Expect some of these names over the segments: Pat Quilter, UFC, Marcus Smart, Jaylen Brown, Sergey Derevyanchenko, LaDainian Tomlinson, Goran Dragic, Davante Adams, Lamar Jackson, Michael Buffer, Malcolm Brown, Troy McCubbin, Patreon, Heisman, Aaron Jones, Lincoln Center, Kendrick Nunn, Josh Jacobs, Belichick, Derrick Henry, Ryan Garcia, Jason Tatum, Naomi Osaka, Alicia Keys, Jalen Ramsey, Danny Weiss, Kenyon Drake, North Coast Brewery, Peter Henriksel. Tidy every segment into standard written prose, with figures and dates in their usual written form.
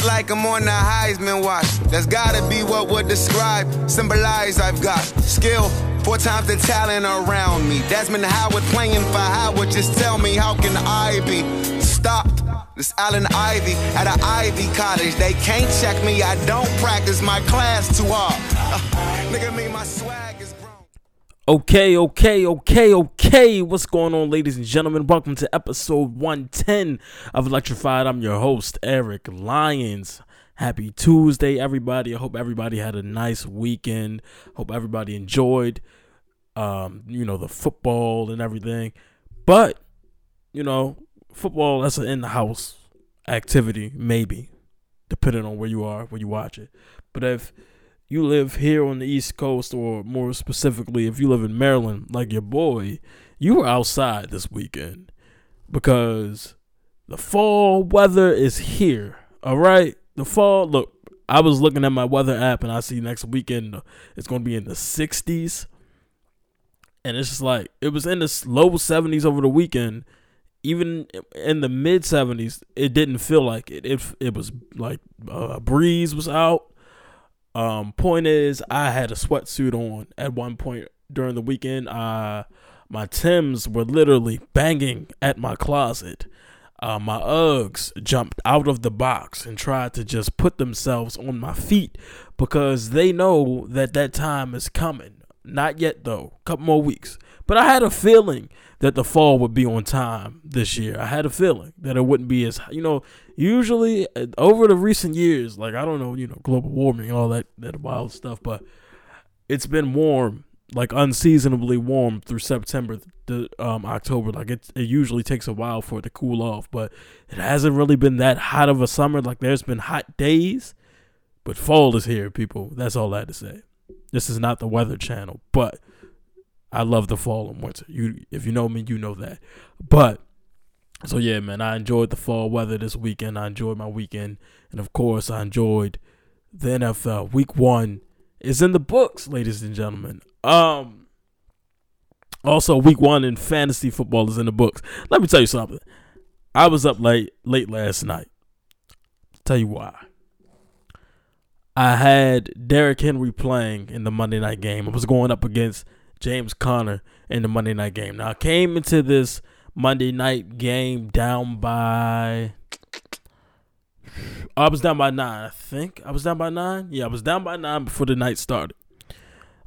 It's like I'm on a Heisman watch. That's gotta be what would describe, symbolize I've got skill. Four times the talent around me. Desmond Howard playing for Howard. Just tell me, how can I be stopped? This Allen Ivy at an Ivy College. They can't check me. I don't practice my class too hard. Nigga, me, my swag is grown. Okay. What's going on, ladies and gentlemen? Welcome to episode 110 of Electrified. I'm your host, Eric Lyons. Happy Tuesday, everybody. I hope everybody had a nice weekend. Hope everybody enjoyed, the football and everything. But, football, that's an in-the-house activity, maybe, depending on where you are, where you watch it. But if you live here on the East Coast, or more specifically, if you live in Maryland, like your boy, you were outside this weekend because the fall weather is here, all right? The fall, look, I was looking at my weather app and I see next weekend it's going to be in the 60s. And it's just like, it was in the low 70s over the weekend. Even in the mid 70s, it didn't feel like it. It was like a breeze was out. Point is, I had a sweatsuit on at one point during the weekend. My Timbs were literally banging at my closet. My Uggs jumped out of the box and tried to just put themselves on my feet because they know that time is coming. Not yet, though. Couple more weeks. But I had a feeling that the fall would be on time this year. I had a feeling that it wouldn't be as, usually over the recent years, like, I don't know, global warming and all that wild stuff, but it's been warm. Like unseasonably warm through September to October. Like it usually takes a while for it to cool off, but it hasn't really been that hot of a summer. Like there's been hot days, but fall is here, people. That's all I had to say. This is not the Weather Channel, but I love the fall and winter. If you know me, you know that. But so yeah, man, I enjoyed the fall weather this weekend. I enjoyed my weekend, and of course, I enjoyed the NFL Week 1. Is in the books, ladies and gentlemen. Also, Week 1 in fantasy football is in the books. Let me tell you something. I was up late last night. Tell you why. I had Derrick Henry playing in the Monday night game. I was going up against James Conner in the Monday night game. Now, I came into this Monday night game I was down by 9, I think. I was down by 9? Yeah, I was down by 9 before the night started.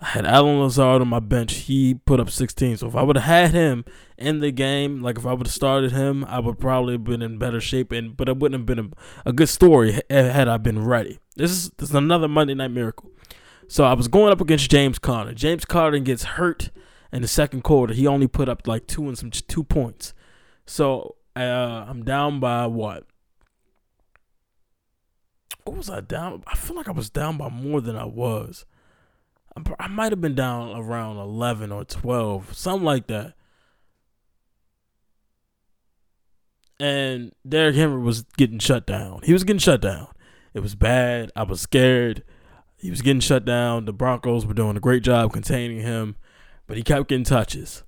I had Allen Lazard on my bench. He put up 16. So if I would have had him in the game, like if I would have started him, I would probably have been in better shape, but it wouldn't have been a good story had I been ready. This is another Monday Night Miracle. So I was going up against James Conner. James Conner gets hurt in the second quarter. He only put up like 2 points. So I'm down by what? What was I down? I feel like I was down by more than I was. I might have been down around 11 or 12, something like that. And Derrick Henry was getting shut down. He was getting shut down. It was bad. I was scared. He was getting shut down. The Broncos were doing a great job containing him, but he kept getting touches.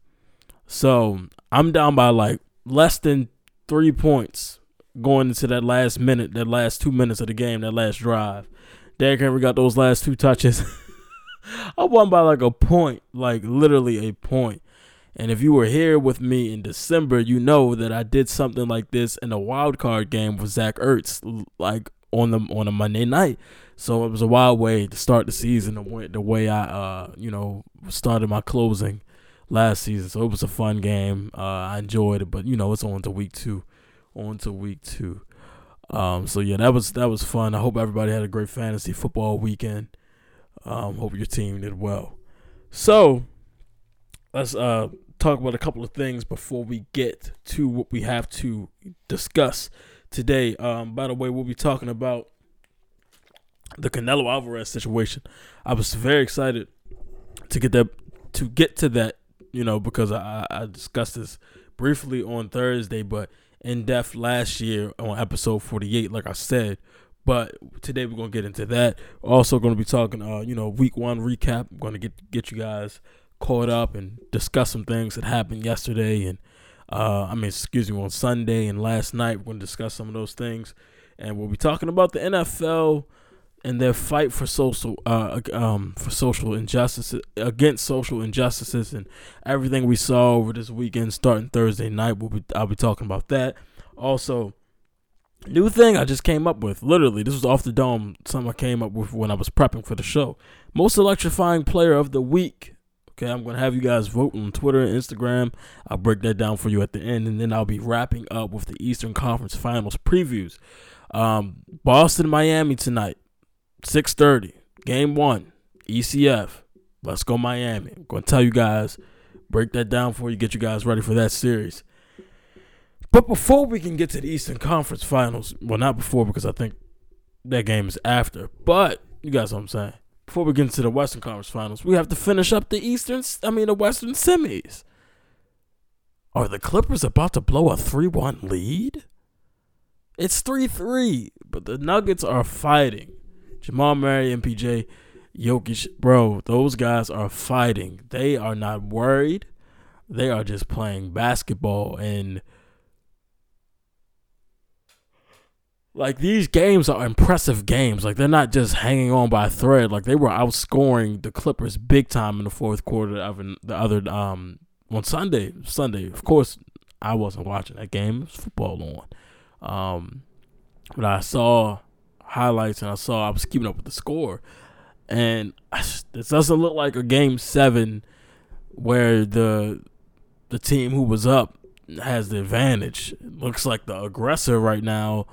So I'm down by like less than 3 points going into that last minute, that last 2 minutes of the game, that last drive. Derrick Henry got those last two touches. I won by like a point, like literally a point. And if you were here with me in December, you know that I did something like this in a wild card game with Zach Ertz, like on a Monday night. So it was a wild way to start the season, the way I, started my closing last season. So it was a fun game. I enjoyed it, but it's on to Week 2. So yeah, that was fun. I hope everybody had a great fantasy football weekend. Hope your team did well. So let's talk about a couple of things before we get to what we have to discuss today. By the way, we'll be talking about the Canelo Alvarez situation. I was very excited to get to that, because I discussed this briefly on Thursday, but in depth last year on episode 48, like I said. But today we're gonna get into that. Also gonna be talking, Week 1 recap. I'm gonna get you guys caught up and discuss some things that happened yesterday and on Sunday and last night. We're going to discuss some of those things. And we'll be talking about the NFL and their fight against social injustices, and everything we saw over this weekend starting Thursday night. I'll be talking about that. Also, new thing I just came up with. Literally, this was off the dome, something I came up with when I was prepping for the show. Most electrifying player of the week. Okay, I'm going to have you guys vote on Twitter and Instagram. I'll break that down for you at the end, and then I'll be wrapping up with the Eastern Conference Finals previews. Boston, Miami tonight. 6:30, game one, ECF. Let's go Miami. I'm going to tell you guys, break that down for you, get you guys ready for that series. But before we can get to the Eastern Conference Finals, well, not before, because I think that game is after, but you guys know what I'm saying. Before we get into the Western Conference Finals, we have to finish up the Western semis. Are the Clippers about to blow a 3-1 lead? It's 3-3, but the Nuggets are fighting. Jamal Murray, MPJ, Jokic, bro, those guys are fighting. They are not worried. They are just playing basketball. And, like, these games are impressive games. Like, they're not just hanging on by a thread. Like, they were outscoring the Clippers big time in the fourth quarter of the other on Sunday. Of course, I wasn't watching that game. It was football on. But I saw highlights, and I was keeping up with the score, and this doesn't look like a game 7 where the team who was up has the advantage. It looks like the aggressor right now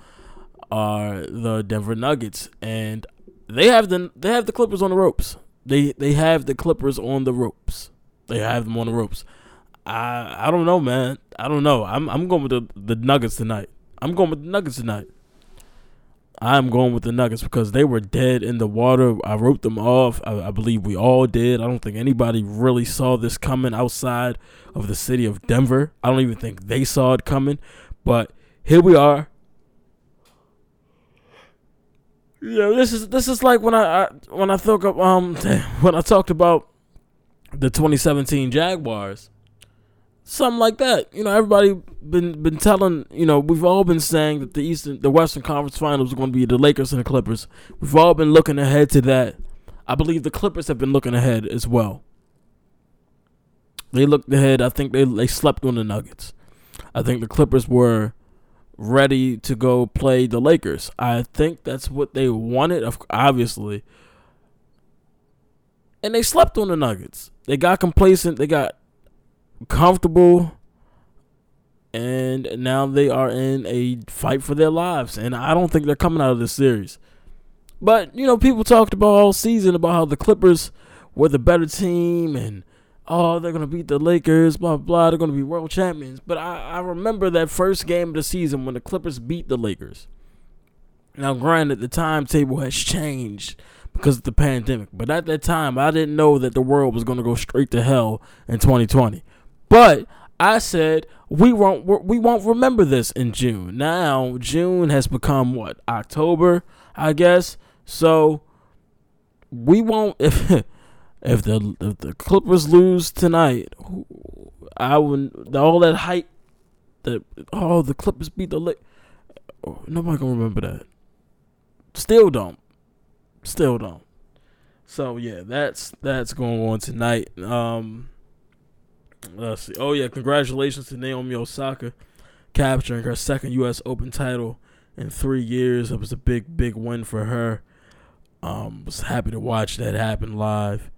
are the Denver Nuggets, and they have the Clippers on the ropes. They have the Clippers on the ropes. They have them on the ropes. I don't know, man. I don't know. I'm going with the Nuggets tonight. I'm going with the Nuggets because they were dead in the water. I wrote them off. I believe we all did. I don't think anybody really saw this coming outside of the city of Denver. I don't even think they saw it coming. But here we are. Yeah, this is like when I talked about the 2017 Jaguars. Something like that. You know, everybody been telling, you know, we've all been saying that the Western Conference Finals are going to be the Lakers and the Clippers. We've all been looking ahead to that. I believe the Clippers have been looking ahead as well. They looked ahead. I think they slept on the Nuggets. I think the Clippers were ready to go play the Lakers. I think that's what they wanted, obviously. And they slept on the Nuggets. They got complacent. They got comfortable, and now they are in a fight for their lives, and I don't think they're coming out of this series. But, you know, people talked about all season about how the Clippers were the better team, and they're going to beat the Lakers, blah, blah, they're going to be world champions. But I remember that first game of the season when the Clippers beat the Lakers. Now, granted, the timetable has changed because of the pandemic, but at that time, I didn't know that the world was going to go straight to hell in 2020. But I said, we won't remember this in June. Now, June has become, what, October, I guess? So, we won't, if the Clippers lose tonight, all that hype, the Clippers beat the Lakers, nobody gonna remember that. Still don't. So, yeah, that's going on tonight. Let's see. Oh, yeah, congratulations to Naomi Osaka capturing her second U.S. Open title in 3 years. It was a big, big win for her. Was happy to watch that happen live.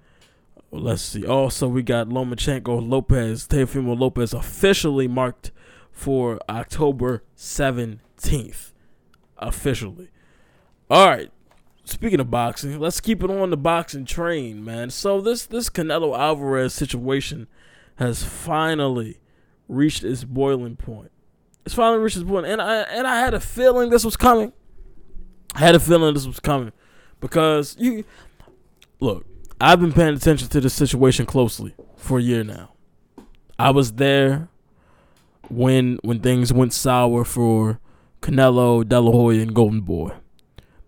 Let's see. Also, we got Teofimo Lopez officially marked for October 17th. Officially. All right. Speaking of boxing, let's keep it on the boxing train, man. So this Canelo Alvarez situation has finally reached its boiling point. And I had a feeling this was coming. Because I've been paying attention to this situation closely for a year now. I was there when things went sour for Canelo, De La Hoya, and Golden Boy.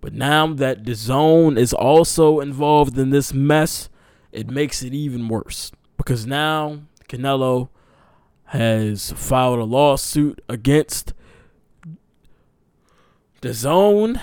But now that DAZN is also involved in this mess, it makes it even worse. Because now Canelo has filed a lawsuit against DAZN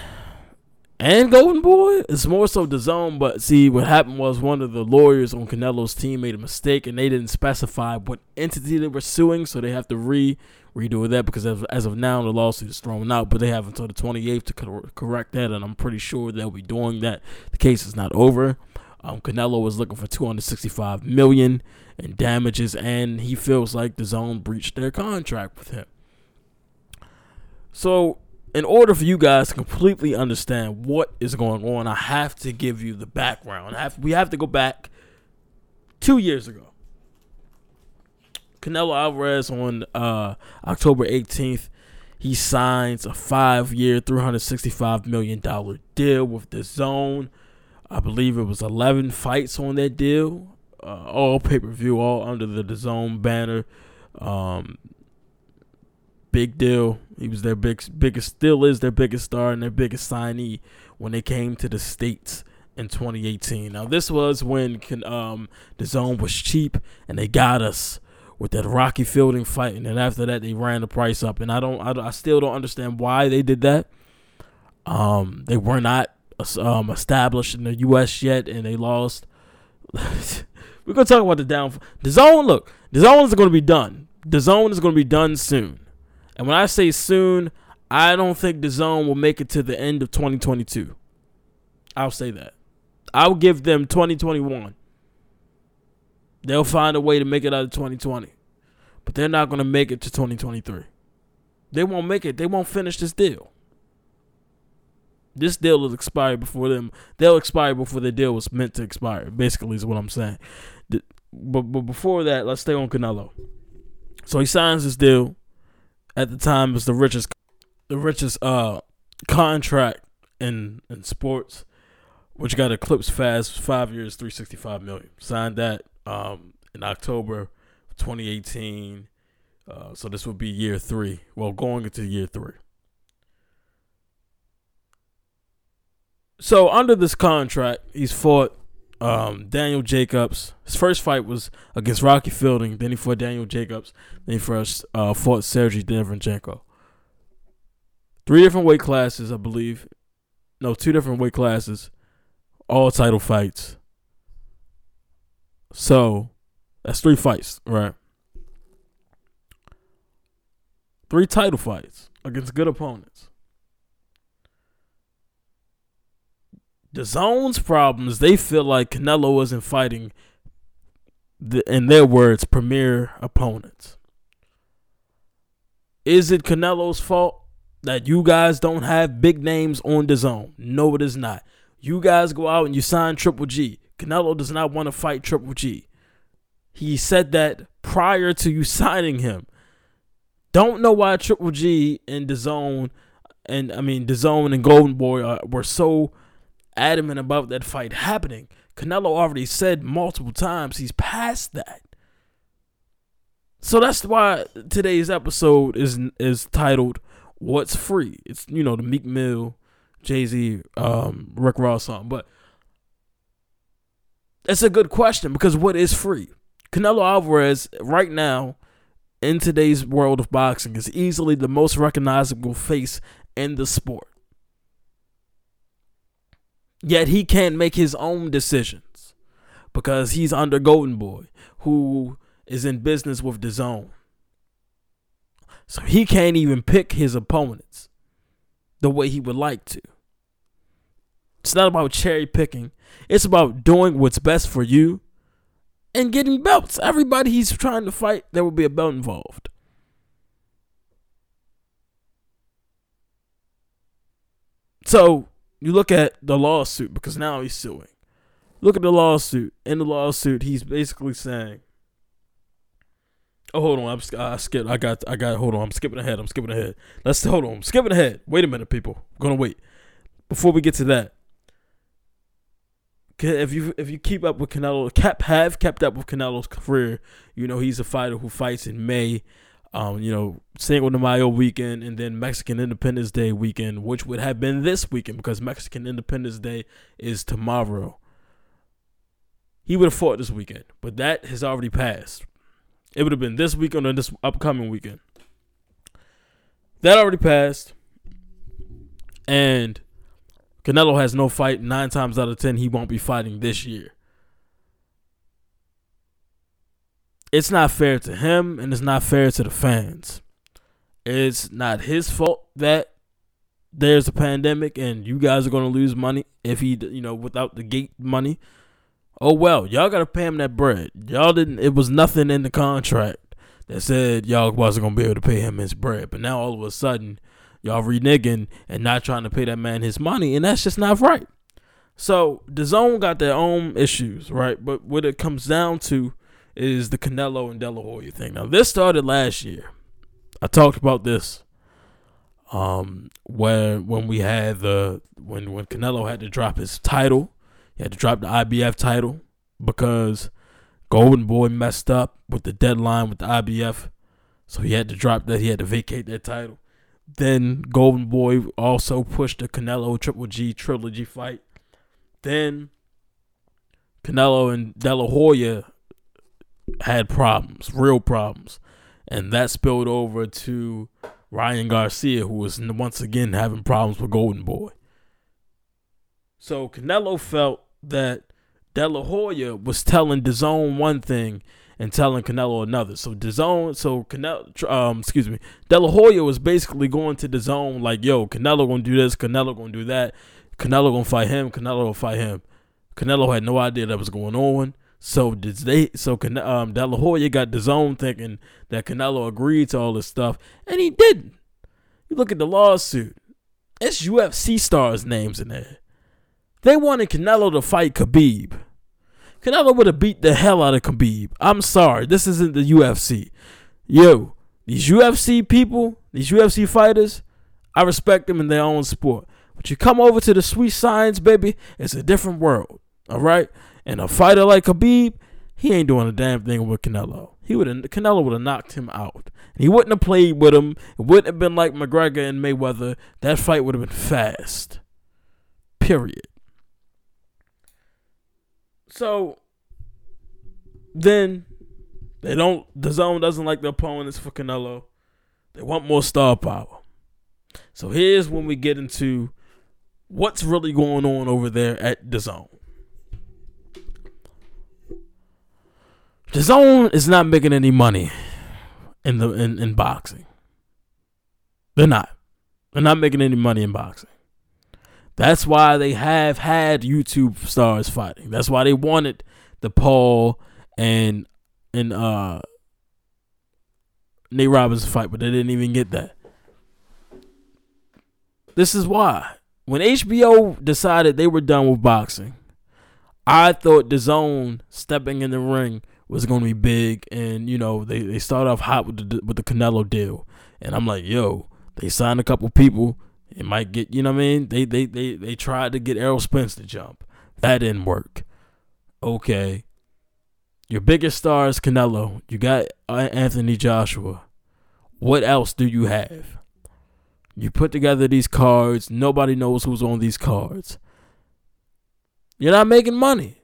and Golden Boy. It's more so DAZN, but see, what happened was one of the lawyers on Canelo's team made a mistake, and they didn't specify what entity they were suing, so they have to redo that because as of now, the lawsuit is thrown out, but they have until the 28th to correct that, and I'm pretty sure they'll be doing that. The case is not over. Canelo was looking for $265 million in damages, and he feels like DAZN breached their contract with him. So, in order for you guys to completely understand what is going on, I have to give you the background. We have to go back 2 years ago. Canelo Alvarez on October 18th, he signs a 5-year, $365 million deal with DAZN. I believe it was 11 fights on that deal, all pay-per-view, all under the DAZN banner. Big deal. He was their biggest star and their biggest signee when they came to the States in 2018. Now, this was when DAZN was cheap, and they got us with that Rocky Fielding fight, and then after that, they ran the price up. And I still don't understand why they did that. They were not established in the U.S. yet, and they lost. We're going to talk about the downfall. DAZN is going to be done. DAZN is going to be done soon. And when I say soon, I don't think DAZN will make it to the end of 2022. I'll say that. I'll give them 2021. They'll find a way to make it out of 2020. But they're not going to make it to 2023. They won't make it. They won't finish this deal. This deal will expire before them. They'll expire before the deal was meant to expire, basically is what I'm saying. But before that, let's stay on Canelo. So he signs this deal. At the time, it was the richest contract in sports, which got eclipsed fast. 5 years, $365 million. Signed that in October 2018. So this would be year three. Well, going into year three. So under this contract, he's fought Daniel Jacobs. His first fight was against Rocky Fielding. Then he fought Daniel Jacobs. Then he fought Sergey Derevyanchenko. 3 different weight classes, I believe. No, 2 different weight classes. All title fights. So, that's 3 fights, right? 3 title fights against good opponents. DAZN's problems, they feel like Canelo wasn't fighting, in their words, premier opponents. Is it Canelo's fault that you guys don't have big names on DAZN? No, it is not. You guys go out and you sign Triple G. Canelo does not want to fight Triple G. He said that prior to you signing him. Don't know why Triple G and DAZN and Golden Boy were so adamant about that fight happening. Canelo already said multiple times he's past that. So that's why today's episode is titled "What's Free." It's, you know, the Meek Mill, Jay-Z, Rick Ross song, but that's a good question because what is free? Canelo Alvarez right now in today's world of boxing is easily the most recognizable face in the sport. Yet he can't make his own decisions because he's under Golden Boy, who is in business with DAZN. So he can't even pick his opponents the way he would like to. It's not about cherry picking. It's about doing what's best for you and getting belts. Everybody he's trying to fight, there will be a belt involved. So you look at the lawsuit, because now he's suing. Look at the lawsuit. In the lawsuit, he's basically saying, oh, hold on, I'm skipping ahead. I'm skipping ahead. Wait a minute, people. I'm going to wait. Before we get to that, if you keep up with Canelo, have kept up with Canelo's career, you know he's a fighter who fights in May. You know, Cinco de Mayo weekend and then Mexican Independence Day weekend, which would have been this weekend because Mexican Independence Day is tomorrow. He would have fought this weekend, but that has already passed. It would have been this weekend or this upcoming weekend. That already passed. And Canelo has no fight. 9 times out of 10, he won't be fighting this year. It's not fair to him, and it's not fair to the fans. It's not his fault that there's a pandemic and you guys are going to lose money if he, without the gate money. Oh, well, y'all got to pay him that bread. Y'all didn't. It was nothing in the contract that said y'all wasn't going to be able to pay him his bread. But now all of a sudden, y'all reneging and not trying to pay that man his money, and that's just not right. So DAZN got their own issues, right? But what it comes down to is the Canelo and De La Hoya thing. Now, this started last year. I talked about this when Canelo had to drop his title. He had to drop the IBF title because Golden Boy messed up with the deadline with the IBF. So he had to drop that. He had to vacate that title. Then Golden Boy also pushed the Canelo Triple G fight. Then Canelo and De La Hoya had problems, real problems. And that spilled over to Ryan Garcia, who was once again having problems with Golden Boy. So Canelo felt that De La Hoya was telling DAZN one thing and telling Canelo another. So De La Hoya was basically going to DAZN like, yo, Canelo gonna do this, Canelo gonna do that, Canelo gonna fight him, Canelo gonna fight him. Canelo had no idea that was going on. So De La Hoya got DAZN thinking that Canelo agreed to all this stuff, and he didn't. You look at the lawsuit. It's UFC stars' names in there. They wanted Canelo to fight Khabib. Canelo would have beat the hell out of Khabib. I'm sorry, this isn't the UFC. Yo, these UFC people, these UFC fighters, I respect them in their own sport. But you come over to the sweet science, baby, it's a different world, all right? And a fighter like Khabib, he ain't doing a damn thing with Canelo. Canelo would have knocked him out. He wouldn't have played with him. It wouldn't have been like McGregor and Mayweather. That fight would have been fast. Period. So then DAZN doesn't like the opponents for Canelo. They want more star power. So here's when we get into what's really going on over there at DAZN. DAZN is not making any money in boxing. They're not. They're not making any money in boxing. That's why they have had YouTube stars fighting. That's why they wanted the Paul and Nate Robinson fight, but they didn't even get that. This is why. When HBO decided they were done with boxing, I thought DAZN stepping in the ring was going to be big, and they start off hot with the Canelo deal, and I'm like, yo, they signed a couple people, it might get, They tried to get Errol Spence to jump, that didn't work. Okay, your biggest star is Canelo. You got Anthony Joshua. What else do you have? You put together these cards. Nobody knows who's on these cards. You're not making money.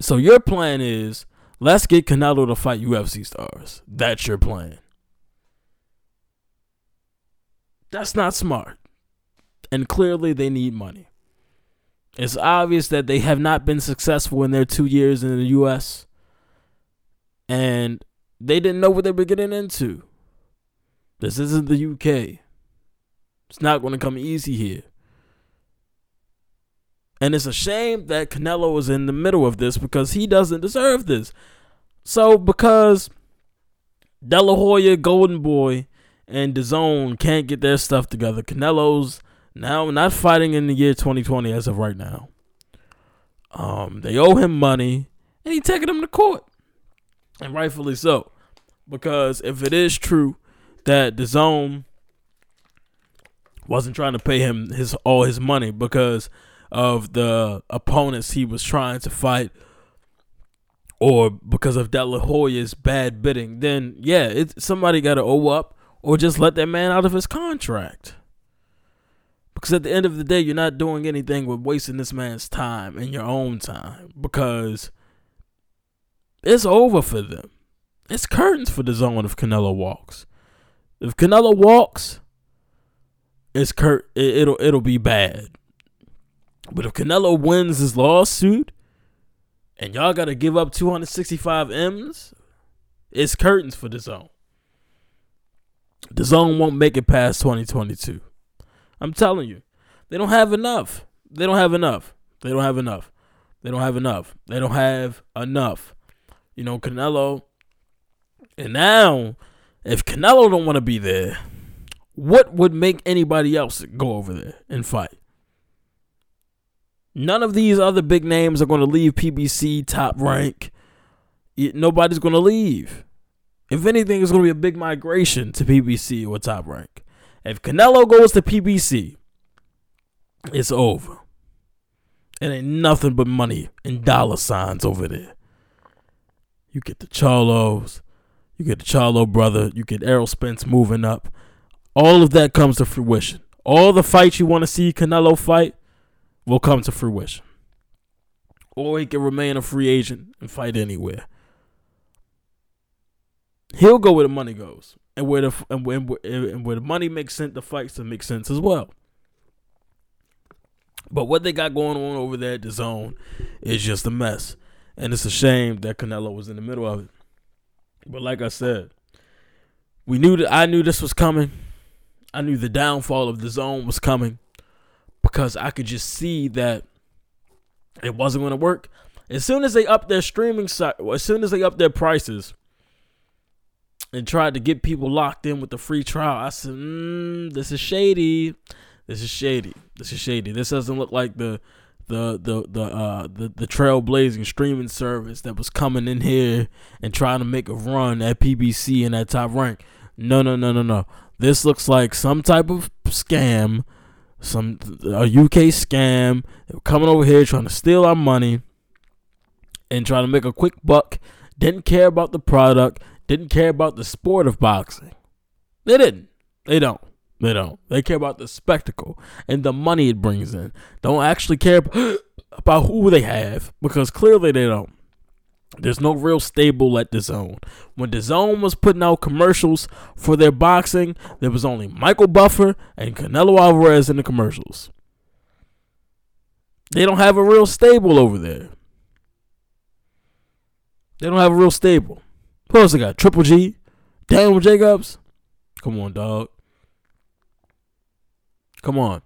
So your plan is, let's get Canelo to fight UFC stars. That's your plan. That's not smart. And clearly they need money. It's obvious that they have not been successful in their 2 years in the U.S. And they didn't know what they were getting into. This isn't the U.K. It's not going to come easy here. And it's a shame that Canelo is in the middle of this because he doesn't deserve this. So because De La Hoya, Golden Boy, and DAZN can't get their stuff together, Canelo's now not fighting in the year 2020 as of right now. They owe him money, and he taking him to court. And rightfully so. Because if it is true that DAZN wasn't trying to pay him all his money because of the opponents he was trying to fight, or because of De La Hoya's bad bidding, then yeah, somebody got to owe up, or just let that man out of his contract. Because at the end of the day, you're not doing anything with wasting this man's time and your own time, because it's over for them. it's curtains for DAZN if Canelo walks. If Canelo walks, it'll be bad. But if Canelo wins his lawsuit and y'all got to give up 265 M's, it's curtains for DAZN. DAZN won't make it past 2022. I'm telling you. They don't have enough. They don't have enough. They don't have enough. They don't have enough. They don't have enough. You know, Canelo. And now, if Canelo don't want to be there, what would make anybody else go over there and fight? None of these other big names are going to leave PBC, Top Rank. Nobody's going to leave. If anything, it's going to be a big migration to PBC or Top Rank. If Canelo goes to PBC, it's over. It ain't nothing but money and dollar signs over there. You get the Charlos. You get the Charlo brother. You get Errol Spence moving up. All of that comes to fruition. All the fights you want to see Canelo fight will come to fruition. Or he can remain a free agent and fight anywhere. He'll go where the money goes. And where the money makes sense, the fights will make sense as well. But what they got going on over there at DAZN is just a mess. And it's a shame that Canelo was in the middle of it. But like I said, I knew this was coming. I knew the downfall of DAZN was coming because I could just see that it wasn't going to work. As soon as they upped their streaming site, as soon as they upped their prices and tried to get people locked in with the free trial, I said, this is shady. This is shady. This doesn't look like the trailblazing streaming service that was coming in here and trying to make a run at PBC and at Top Rank. No. This looks like some type of scam, a UK scam. They were coming over here trying to steal our money and trying to make a quick buck. Didn't care about the product. Didn't care about the sport of boxing. They didn't. They don't. They care about the spectacle and the money it brings in. Don't actually care about who they have because clearly they don't. There's no real stable at DAZN. When DAZN was putting out commercials for their boxing, there was only Michael Buffer and Canelo Alvarez in the commercials. They don't have a real stable over there. They don't have a real stable. Who else they got? Triple G? Daniel Jacobs? Come on, dog. Come on.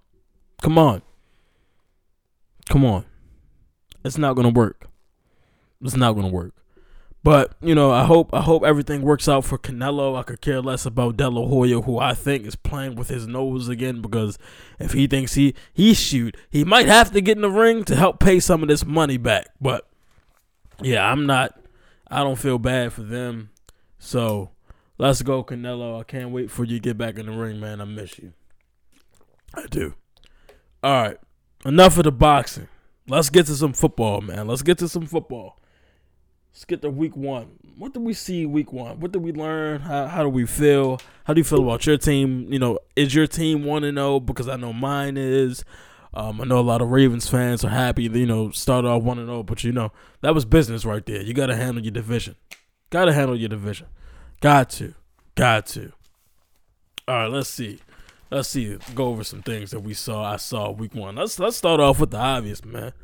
It's not gonna work. But, you know, I hope everything works out for Canelo. I could care less about De La Hoya, who I think is playing with his nose again, because if he thinks he might have to get in the ring to help pay some of this money back. But yeah, I don't feel bad for them. So let's go, Canelo. I can't wait for you to get back in the ring, man. I miss you. I do. All right. Enough of the boxing. Let's get to some football, man. Let's get to week one. What did we see week one? What did we learn? How do we feel? How do you feel about your team? You know, is your team 1-0? Because I know mine is. I know a lot of Ravens fans are happy to, you know, start off 1-0. But, you know, that was business right there. You got to handle your division. Got to. All right, let's see. Go over some things that we saw. I saw week one. Let's start off with the obvious, man.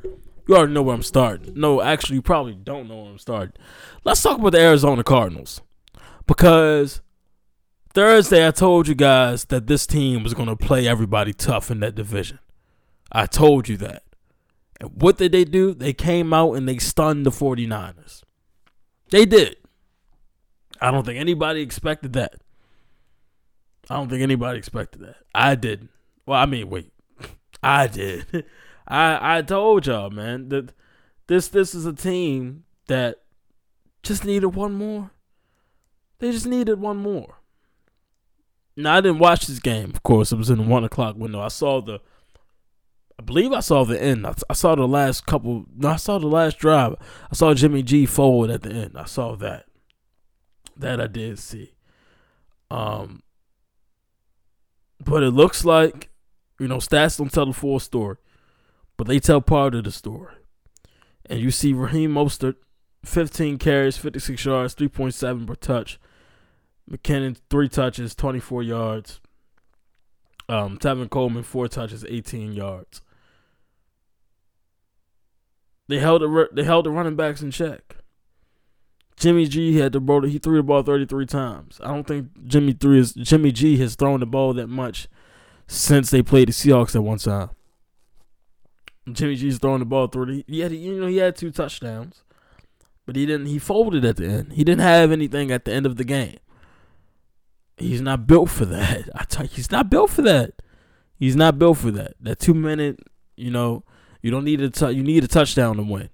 You already know where I'm starting. No, actually, you probably don't know where I'm starting. Let's talk about the Arizona Cardinals. Because Thursday, I told you guys that this team was going to play everybody tough in that division. I told you that. And what did they do? They came out and they stunned the 49ers. They did. I don't think anybody expected that. I didn't. Well, I mean, wait. I did. I told y'all, man, that this is a team that just needed one more. They just needed one more. Now, I didn't watch this game, of course. It was in the 1 o'clock window. I believe I saw the end. I saw the last couple. No, I saw the last drive. I saw Jimmy G forward at the end. I saw that. That I did see. But it looks like, you know, stats don't tell the full story, but they tell part of the story. And you see Raheem Mostert 15 carries, 56 yards, 3.7 per touch. McKinnon, 3 touches, 24 yards. Tevin Coleman, 4 touches, 18 yards. They held the running backs in check. Jimmy G had the ball. He threw the ball 33 times. I don't think Jimmy G has thrown the ball that much since they played the Seahawks at one time. Jimmy G's throwing the ball through. He had 2 touchdowns, but he didn't. He folded at the end. He didn't have anything at the end of the game. He's not built for that. He's not built for that. He's not built for that. That 2 minute, you don't need you need a touchdown to win.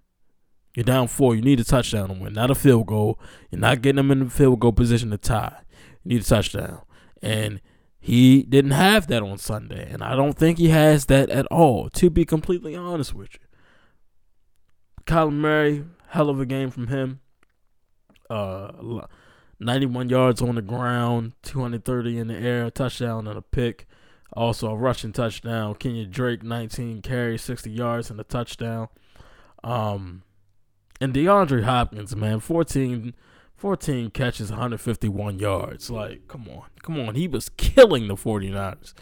You're down 4. You need a touchdown to win, not a field goal. You're not getting them in the field goal position to tie. You need a touchdown. And he didn't have that on Sunday. And I don't think he has that at all, to be completely honest with you. Kyler Murray, hell of a game from him. 91 yards on the ground, 230 in the air, a touchdown and a pick. Also a rushing touchdown. Kenyon Drake, 19 carries, 60 yards and a touchdown. And DeAndre Hopkins, man, 14 catches, 151 yards. Like, come on. He was killing the 49ers.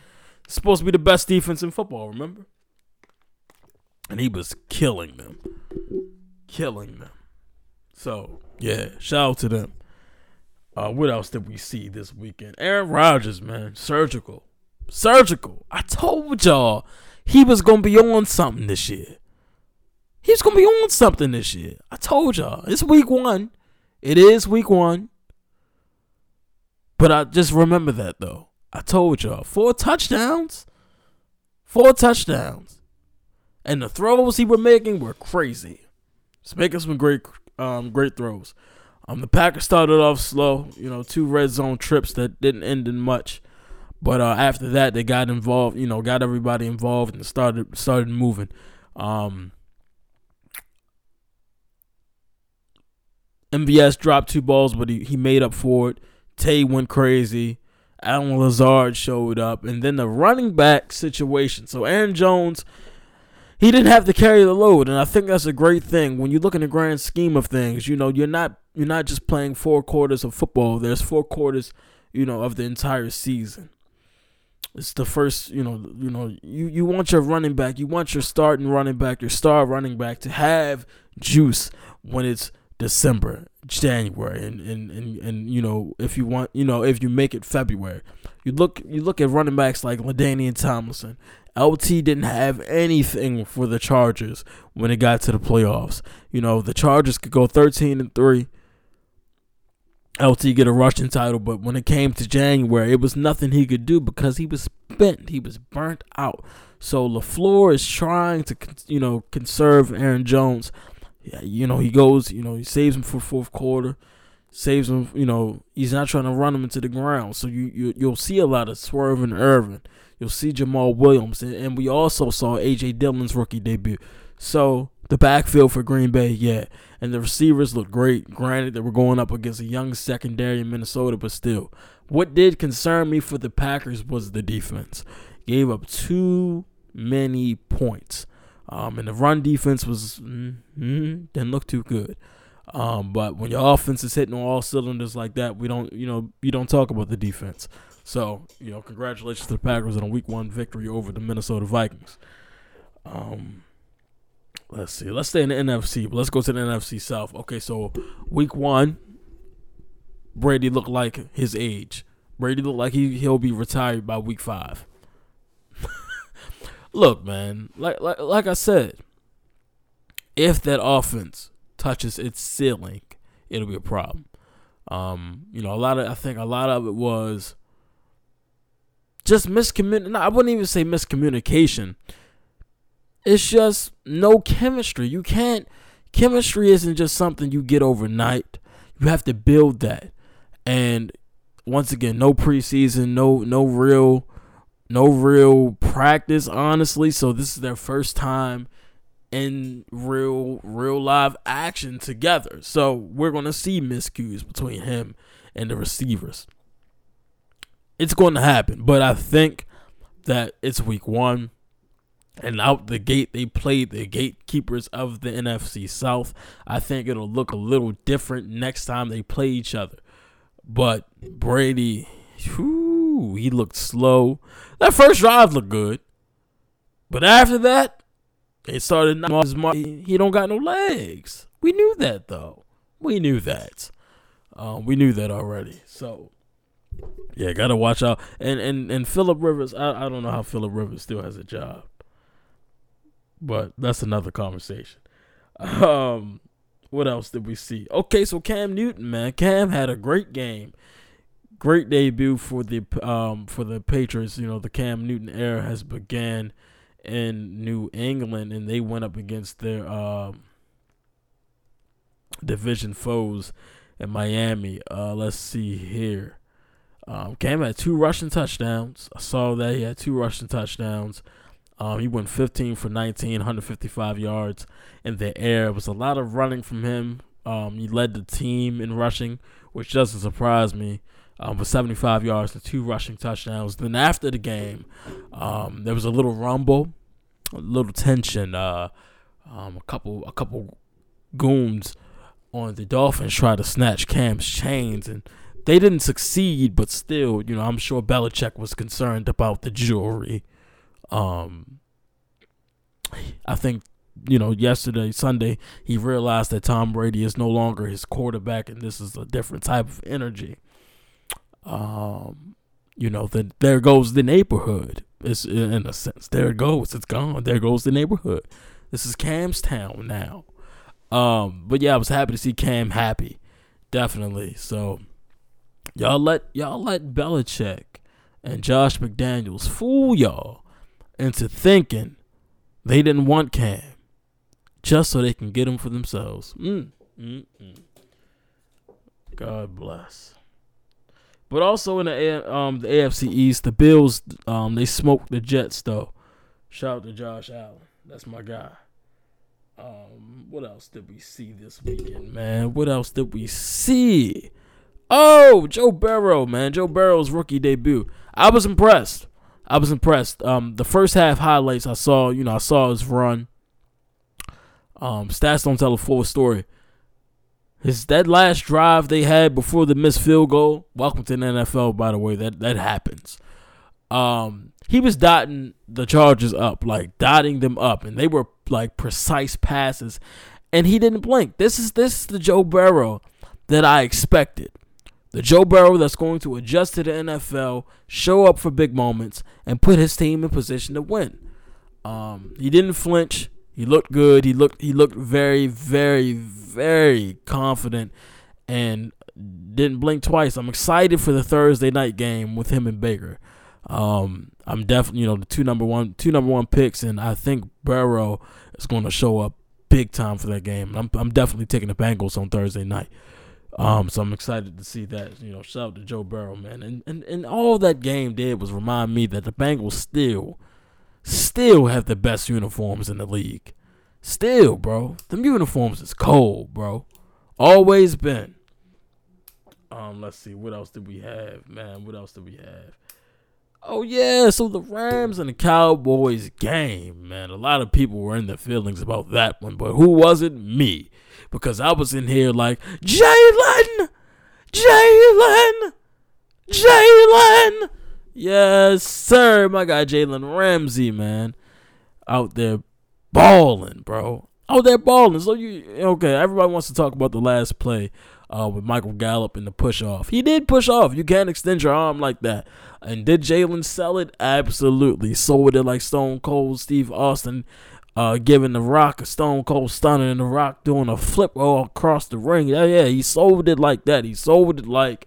It's supposed to be the best defense in football, remember? And he was killing them. So, yeah, shout out to them. What else did we see this weekend? Aaron Rodgers, man, surgical. I told y'all he was going to be on something this year. I told y'all. It's week one. It is week one. But I just remember that, though. I told y'all. 4 touchdowns. And the throws he was making were crazy. He's making some great throws. The Packers started off slow. 2 red zone trips that didn't end in much. But after that, they got involved, got everybody involved and started moving. MVS dropped 2 balls, but he made up for it. Tay went crazy. Allen Lazard showed up. And then the running back situation. So Aaron Jones, he didn't have to carry the load. And I think that's a great thing. When you look in the grand scheme of things, you're not just playing 4 quarters of football. There's 4 quarters, of the entire season. It's the first, you want your running back. You want your starting running back, your star running back to have juice when it's December, January, and if you want, if you make it February. You look at running backs like LaDainian Tomlinson. LT didn't have anything for the Chargers when it got to the playoffs. The Chargers could go 13-3. LT get a rushing title, but when it came to January, it was nothing he could do because he was spent. He was burnt out. So LaFleur is trying to, conserve Aaron Jones. Yeah, he goes, he saves him for fourth quarter, saves him, he's not trying to run him into the ground. So you'll see a lot of swerving Irvin. You'll see Jamal Williams. And we also saw A.J. Dillon's rookie debut. So the backfield for Green Bay, yeah. And the receivers look great. Granted, they were going up against a young secondary in Minnesota, but still. What did concern me for the Packers was the defense. Gave up too many points. And the run defense was didn't look too good. But when your offense is hitting on all cylinders like that, you don't talk about the defense. So, congratulations to the Packers on a week one victory over the Minnesota Vikings. Let's see. Let's stay in the NFC, but let's go to the NFC South. Okay, so week one, Brady looked like his age. Brady looked like he'll be retired by week 5. Look, man, like I said, if that offense touches its ceiling, it'll be a problem. I think a lot of it was just miscommunication. No, I wouldn't even say miscommunication. It's just no chemistry. Chemistry isn't just something you get overnight. You have to build that. And once again, no preseason, no real practice, honestly. So this is their first time in real live action together. So we're going to see miscues between him and the receivers. It's going to happen. But I think that it's week one. And out the gate, they played the gatekeepers of the NFC South. I think it'll look a little different next time they play each other. But Brady, whew, he looked slow. That first drive looked good. But after that, it started knocking off his mark. He don't got no legs. We knew that, though. We knew that. We knew that already. So, yeah, got to watch out. And Phillip Rivers, I don't know how Phillip Rivers still has a job. But that's another conversation. What else did we see? Okay, so Cam Newton, man. Cam had a great game. Great debut for the Patriots. You know, the Cam Newton era has began in New England, and they went up against their division foes in Miami. Let's see here. Cam had 2 rushing touchdowns. I saw that he had 2 rushing touchdowns. He went 15 for 19, 155 yards in the air. It was a lot of running from him. He led the team in rushing, which doesn't surprise me, for 75 yards and 2 rushing touchdowns. Then after the game, there was a little rumble, a little tension. A couple goons on the Dolphins tried to snatch Cam's chains, and they didn't succeed, but still, you know, I'm sure Belichick was concerned about the jewelry. I think, you know, Sunday, he realized that Tom Brady is no longer his quarterback, and this is a different type of energy. You know, there goes the neighborhood. It's in a sense, there it goes. It's gone. There goes the neighborhood. This is Cam's town now. But yeah, I was happy to see Cam happy, definitely. So y'all let Belichick and Josh McDaniels fool y'all into thinking they didn't want Cam just so they can get him for themselves. God bless. But also in the AFC East, the Bills, they smoked the Jets, though. Shout out to Josh Allen. That's my guy. What else did we see this weekend, man? What else did we see? Oh, Joe Burrow, man. Joe Burrow's rookie debut. I was impressed. The first half highlights I saw his run. Stats don't tell a full story. That last drive they had before the missed field goal. Welcome to the NFL, by the way. That happens. He was dotting the Chargers up, like dotting them up, and they were like precise passes, and he didn't blink. This is the Joe Burrow that I expected. The Joe Burrow that's going to adjust to the NFL, show up for big moments, and put his team in position to win. He didn't flinch. He looked good. He looked very, very, very confident and didn't blink twice. I'm excited for the Thursday night game with him and Baker. I'm definitely, you know, the two number one picks, and I think Burrow is going to show up big time for that game. I'm definitely taking the Bengals on Thursday night. So I'm excited to see that, you know, shout out to Joe Burrow, man. And all that game did was remind me that the Bengals still have the best uniforms in the league. Still, bro. Them uniforms is cold, bro. Always been. Let's see. What else did we have, man? What else did we have? Oh, yeah. So the Rams and the Cowboys game, man. A lot of people were in their feelings about that one, but who wasn't? Me. Because I was in here like, Jalen. Yes, sir. My guy, Jalen Ramsey, man. Out there balling, bro. Out there balling. So, everybody wants to talk about the last play with Michael Gallup and the push-off. He did push off. You can't extend your arm like that. And did Jalen sell it? Absolutely. Sold it like Stone Cold Steve Austin. Giving The Rock a Stone Cold Stunner and The Rock doing a flip all across the ring. Yeah, he sold it like that. He sold it like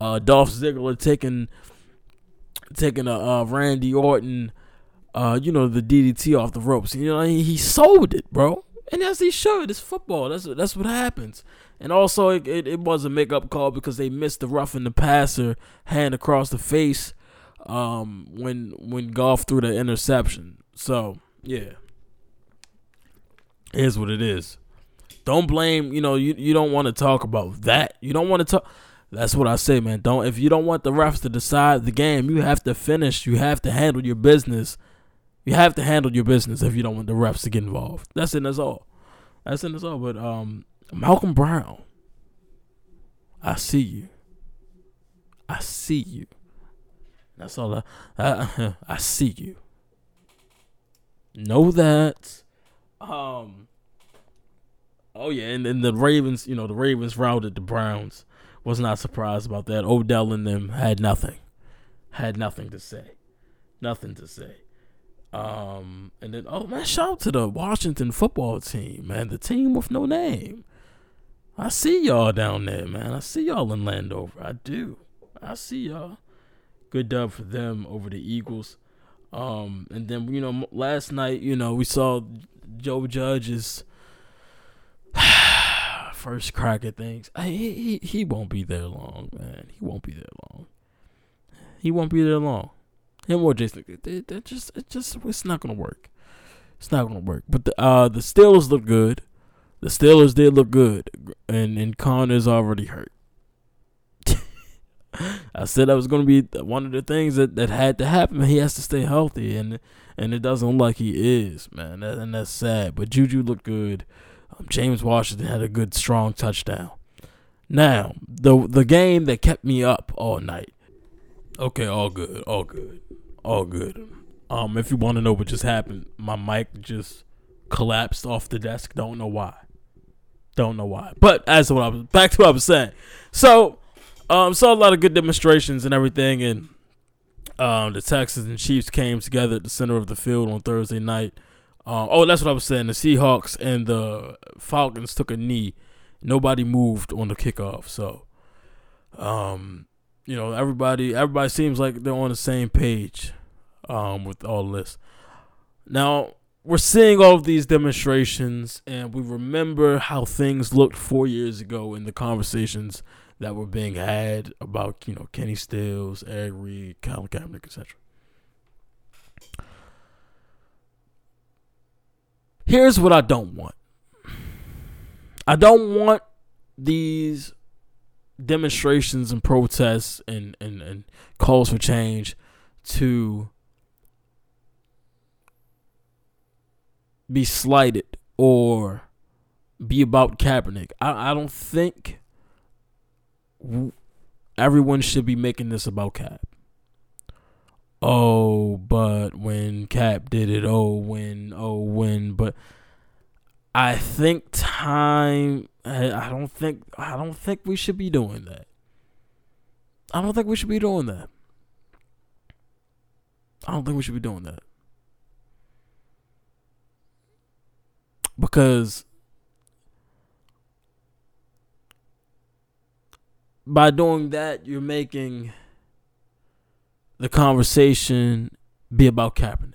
Dolph Ziggler taking a Randy Orton, the DDT off the ropes. You know, he sold it, bro. And as he should, it's football. That's what happens. And also, it was a makeup call because they missed the roughing the passer hand across the face when Goff threw the interception. So, yeah. Is what it is. Don't blame, you don't want to talk about that. You don't want to talk. That's what I say, man. If you don't want the refs to decide the game, you have to finish. You have to handle your business You have to handle your business if you don't want the refs to get involved. That's it. That's all. But Malcolm Brown, I see you. That's all. I see you. Know that. Oh yeah, and the Ravens. You know, the Ravens routed the Browns. Was not surprised about that. Odell and them had nothing. Nothing to say. And then, oh man, shout out to the Washington football team, man. The team with no name. I see y'all down there, man. I see y'all in Landover. I do. I see y'all. Good dub for them over the Eagles. And then, you know, last night, you know, we saw Joe Judge's first crack at things. He won't be there long, man. Him or Jason, it's not gonna work. But the Steelers look good. The Steelers did look good, and Connor's already hurt. I said that was gonna be one of the things that had to happen. He has to stay healthy, and it doesn't look like he is, man. And that's sad. But Juju looked good. James Washington had a good strong touchdown. Now the game that kept me up all night. Okay, all good. If you want to know what just happened, my mic just collapsed off the desk. Don't know why. But back to what I was saying. So, saw a lot of good demonstrations and everything, and the Texans and Chiefs came together at the center of the field on Thursday night. That's what I was saying. The Seahawks and the Falcons took a knee. Nobody moved on the kickoff. So, you know, everybody seems like they're on the same page with all this. Now, we're seeing all of these demonstrations, and we remember how things looked 4 years ago in the conversations that were being had about, you know, Kenny Stills, Eric Reed, Colin Kaepernick, etc. Here's what I don't want. I don't want these demonstrations and protests and calls for change to be slighted or be about Kaepernick. I don't think everyone should be making this about Cap. Oh, but when Cap did it, oh, when, but I think time. I don't think we should be doing that. Because by doing that, you're making the conversation be about Kaepernick.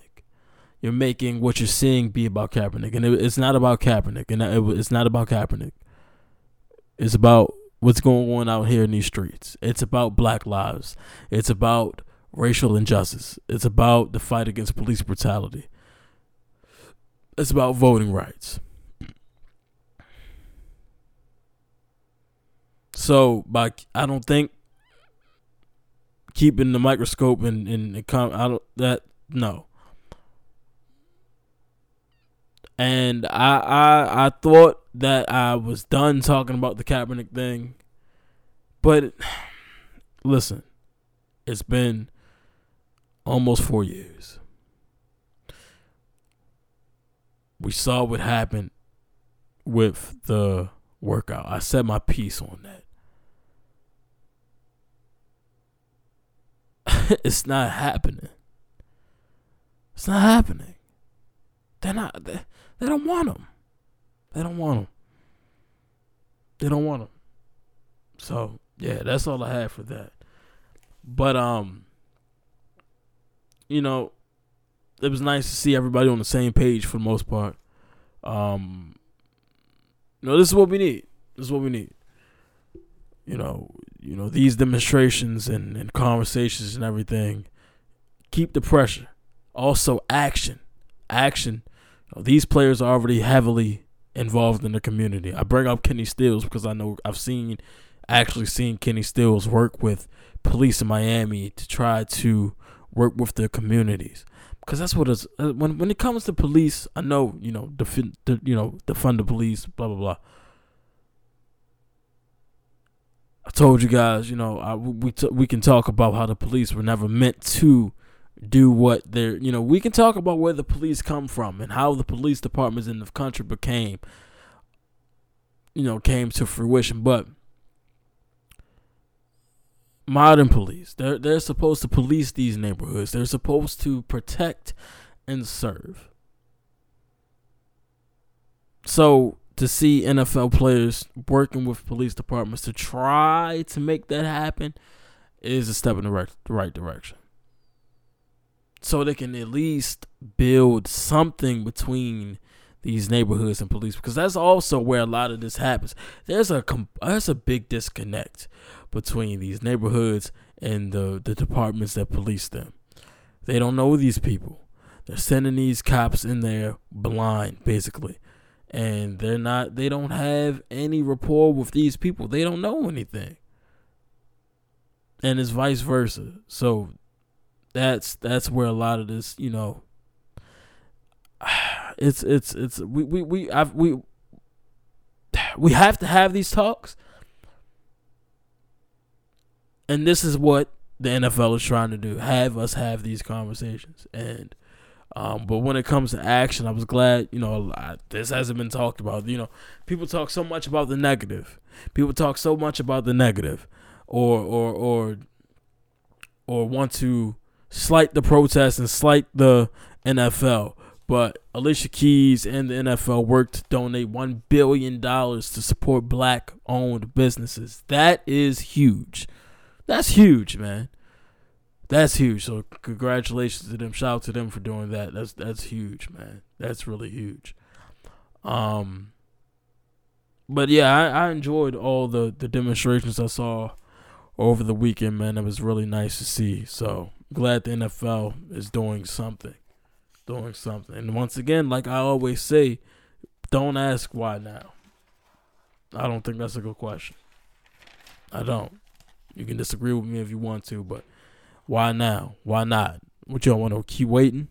You're making what you're seeing be about Kaepernick, and it's not about Kaepernick, It's about what's going on out here in these streets. It's about black lives. It's about racial injustice. It's about the fight against police brutality. It's about voting rights. So, I don't think keeping the microscope no. And I thought that I was done talking about the Kaepernick thing. But listen, it's been almost 4 years. We saw what happened with the workout. I said my piece on that. It's not happening. They don't want him. They don't want him. So, yeah, that's all I had for that. But, you know, it was nice to see everybody on the same page for the most part. You know, this is what we need. You know, these demonstrations and conversations and everything. Keep the pressure. Also, action. These players are already heavily involved in the community. I bring up Kenny Stills because I know I've actually seen Kenny Stills work with police in Miami to try to work with their communities. because that's what it's when it comes to police. I know, you know, defund the police, blah blah blah. I told you guys, you know, we can talk about how the police were never meant to do what they're, you know, we can talk about where the police come from and how the police departments in the country became, you know, came to fruition. But modern police, they're supposed to police these neighborhoods. They're supposed to protect and serve. So to see NFL players working with police departments to try to make that happen is a step in the right direction. So they can at least build something between these neighborhoods and police, because that's also where a lot of this happens. There's a big disconnect between these neighborhoods and the departments that police them. They don't know these people. They're sending these cops in there blind, basically, and they don't have any rapport with these people. They don't know anything, and it's vice versa. So that's where a lot of this, you know. We have to have these talks, and this is what the NFL is trying to do: have us have these conversations. And but when it comes to action, I was glad, you know, this hasn't been talked about. You know, people talk so much about the negative. Or want to slight the protests and slight the NFL. But Alicia Keys and the NFL worked to donate $1 billion to support black-owned businesses. That is huge. That's huge, man. That's huge. So congratulations to them. Shout out to them for doing that. That's huge, man. That's really huge. But yeah, I enjoyed all the demonstrations I saw over the weekend, man. It was really nice to see. So glad the NFL is doing something. And once again, like I always say, don't ask why now. I don't think that's a good question. I don't. You can disagree with me if you want to, but why now? Why not? What, y'all want to keep waiting?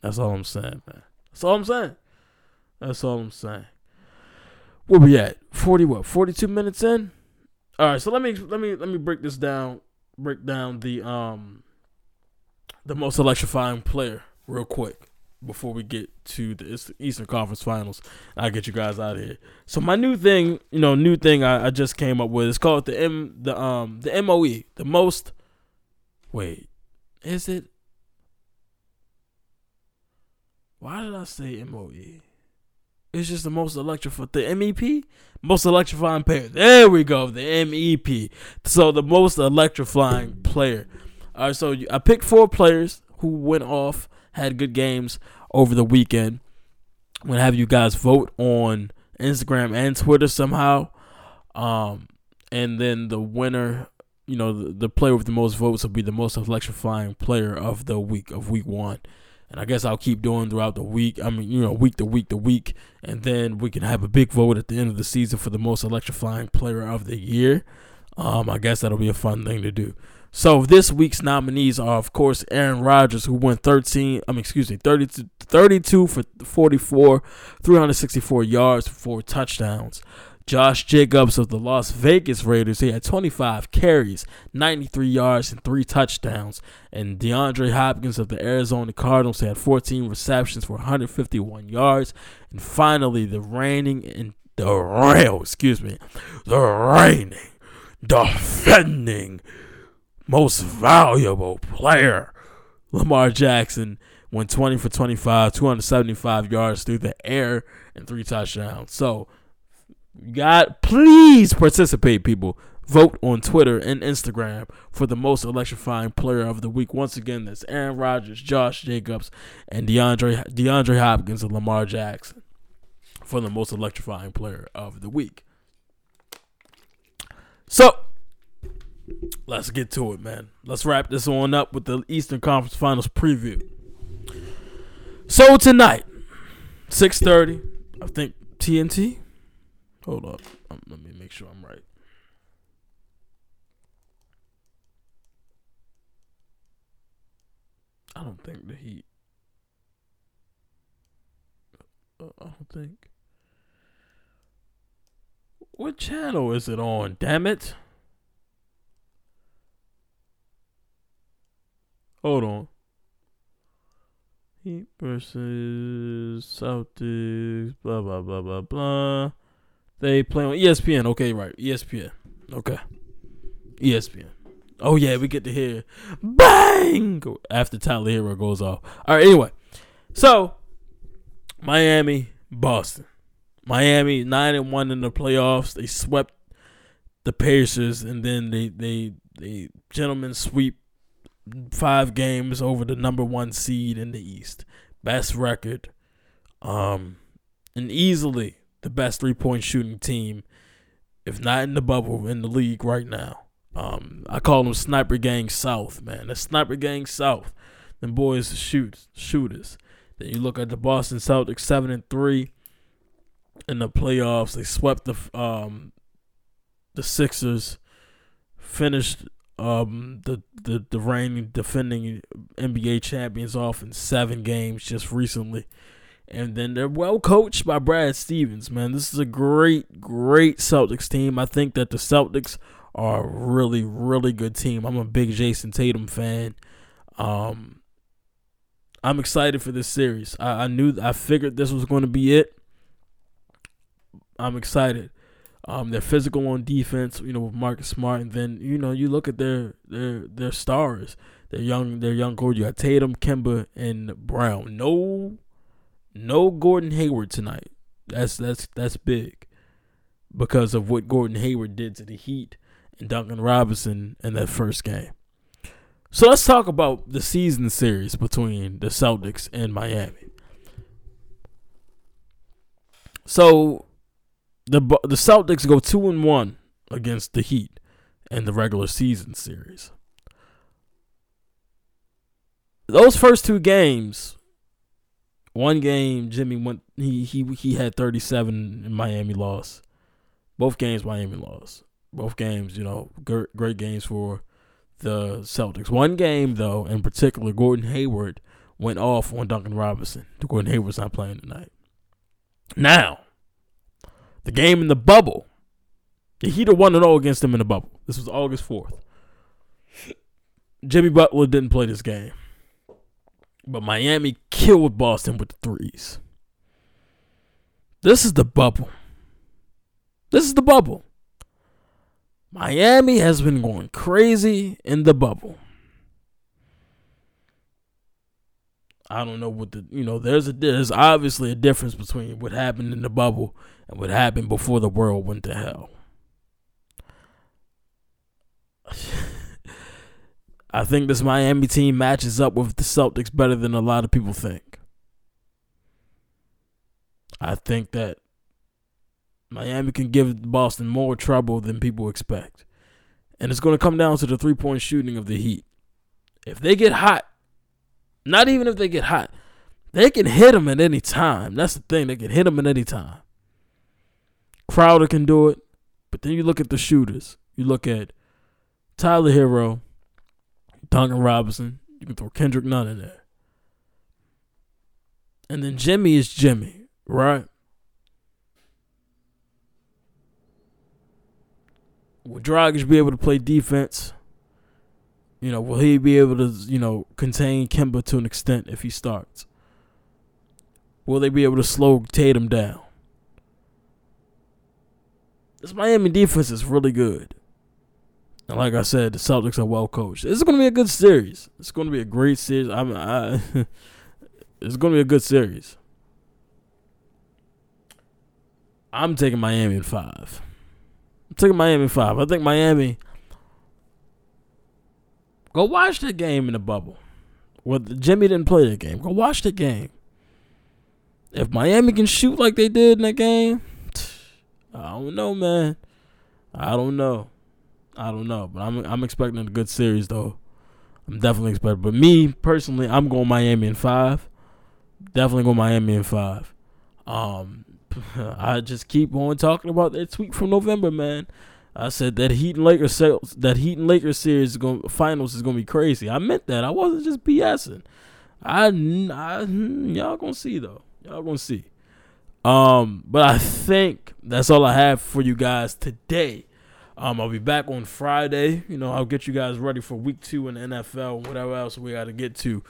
That's all I'm saying, man. Where we at? 42 minutes in? All right, so let me break this down. Break down the most electrifying player real quick before we get to the Eastern Conference Finals. I'll get you guys out of here. So my new thing I just came up with. It's called the MOE. The most, wait, is it? Why did I say MOE? It's just the most electrifying, the MEP? Most electrifying player. There we go, the MEP. So the most electrifying player. All right, so I picked four players who went off, had good games over the weekend. I'm going to have you guys vote on Instagram and Twitter somehow. And then the winner, you know, the player with the most votes will be the most electrifying player of the week, of week one. And I guess I'll keep doing throughout the week. I mean, you know, week to week. And then we can have a big vote at the end of the season for the most electrifying player of the year. I guess that'll be a fun thing to do. So this week's nominees are, of course, Aaron Rodgers, who went 32 for 44, 364 yards, 4 touchdowns. Josh Jacobs of the Las Vegas Raiders, he had 25 carries, 93 yards, and 3 touchdowns. And DeAndre Hopkins of the Arizona Cardinals, he had 14 receptions for 151 yards. And finally, the reigning, defending most valuable player, Lamar Jackson, went 20 for 25, 275 yards through the air, and 3 touchdowns. So, God, please participate, people. Vote on Twitter and Instagram for the most electrifying player of the week. Once again, that's Aaron Rodgers, Josh Jacobs, and DeAndre Hopkins and Lamar Jackson for the most electrifying player of the week. So, let's get to it, man. Let's wrap this on up with the Eastern Conference Finals preview. So tonight, 6:30, I think TNT. Hold up. Let me make sure I'm right. I don't think the Heat. I don't think. What channel is it on? Damn it. Hold on. Heat versus Celtics, blah, blah, blah, blah, blah. They play on ESPN. Okay, right. ESPN. Okay. ESPN. Oh, yeah, we get to hear bang after Tyler Herro goes off. All right, anyway. So, Miami, Boston. Miami, 9-1 in the playoffs. They swept the Pacers, and then they gentlemen sweep 5 games over the number 1 seed in the East. Best record. And easily the best three-point shooting team, if not in the bubble, in the league right now. I call them Sniper Gang South, man. That's Sniper Gang South. Them boys are shooters. Then you look at the Boston Celtics, 7-3 in the playoffs. They swept the Sixers, finished the reigning defending NBA champions off in 7 games just recently. And then they're well coached by Brad Stevens, man. This is a great, great Celtics team. I think that the Celtics are a really, really good team. I'm a big Jason Tatum fan. I'm excited for this series. I figured this was going to be it. I'm excited. They're physical on defense, you know, with Marcus Smart, and then, you know, you look at their stars, their young core. You got Tatum, Kemba, and Brown. No Gordon Hayward tonight. That's big because of what Gordon Hayward did to the Heat and Duncan Robinson in that first game. So let's talk about the season series between the Celtics and Miami. So The Celtics go 2-1 against the Heat in the regular season series. Those first 2 games, one game Jimmy went, he had 37 and Miami lost. Both games Miami lost. Both games, you know, great games for the Celtics. One game though, in particular, Gordon Hayward went off on Duncan Robinson. Gordon Hayward's not playing tonight. Now, the game in the bubble, the Heat are 1-0 against them in the bubble. This was August 4th. Jimmy Butler didn't play this game. But Miami killed Boston with the threes. This is the bubble. This is the bubble. Miami has been going crazy in the bubble. I don't know what the, you know, there's obviously a difference between what happened in the bubble and what happened before the world went to hell. I think this Miami team matches up with the Celtics better than a lot of people think. I think that Miami can give Boston more trouble than people expect. And it's going to come down to the three-point shooting of the Heat. If they get hot, not even if they get hot, they can hit them at any time. That's the thing. They can hit them at any time. Crowder can do it. But then you look at the shooters. You look at Tyler Herro, Duncan Robinson. You can throw Kendrick Nunn in there. And then Jimmy is Jimmy, right? Will Dragic be able to play defense? You know, will he be able to, you know, contain Kemba to an extent if he starts? Will they be able to slow Tatum down? This Miami defense is really good. And like I said, the Celtics are well coached. This is going to be a good series. It's going to be a great series. It's going to be a good series. I'm taking Miami in 5. I'm taking Miami in 5. I think Miami... Go watch the game in the bubble. Well, Jimmy didn't play the game. Go watch the game. If Miami can shoot like they did in that game, I don't know, man. I don't know. But I'm expecting a good series, though. I'm definitely expecting. But me, personally, I'm going Miami in 5. Definitely going Miami in 5. I just keep on talking about that tweet from November, man. I said that Heat and Lakers series finals is gonna be crazy. I meant that. I wasn't just BSing. Y'all gonna see though. Y'all gonna see. But I think that's all I have for you guys today. I'll be back on Friday. You know, I'll get you guys ready for week 2 in the NFL and whatever else we got to get to.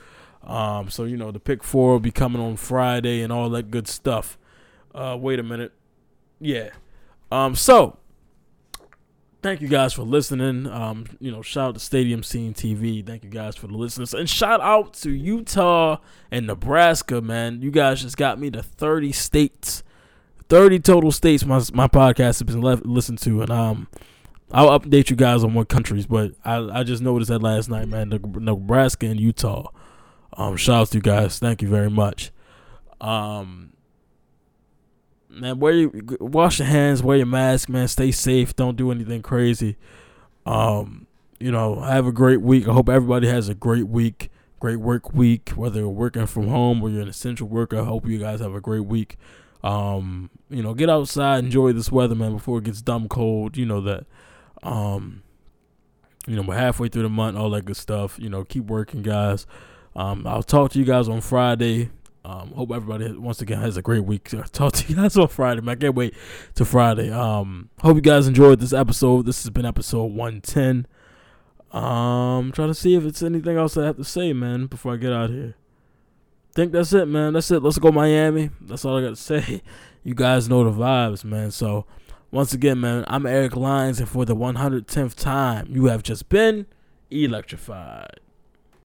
So, you know, the pick 4 will be coming on Friday and all that good stuff. Wait a minute. Yeah. So thank you guys for listening. You know, shout out to Stadium Scene TV. Thank you guys for the listeners. And shout out to Utah and Nebraska, man. You guys just got me to 30 states. 30 total states my podcast has been listened to. And I'll update you guys on what countries. But I just noticed that last night, man. Nebraska and Utah. Shout out to you guys. Thank you very much. Man, wash your hands, wear your mask, man. Stay safe. Don't do anything crazy. You know, have a great week. I hope everybody has a great week, great work week. Whether you're working from home or you're an essential worker, I hope you guys have a great week. You know, get outside, enjoy this weather, man, before it gets dumb cold. You know that. You know, we're halfway through the month, all that good stuff. You know, keep working, guys. I'll talk to you guys on Friday. Hope everybody once again has a great week. I'll talk to you guys on Friday, man. I can't wait to Friday. Hope you guys enjoyed this episode. This has been episode 110. Trying to see if it's anything else I have to say, man, before I get out of here. Think that's it, man. That's it. Let's go Miami. That's all I got to say. You guys know the vibes, man. So once again, man, I'm Eric Lyons, and for the 110th time, you have just been electrified.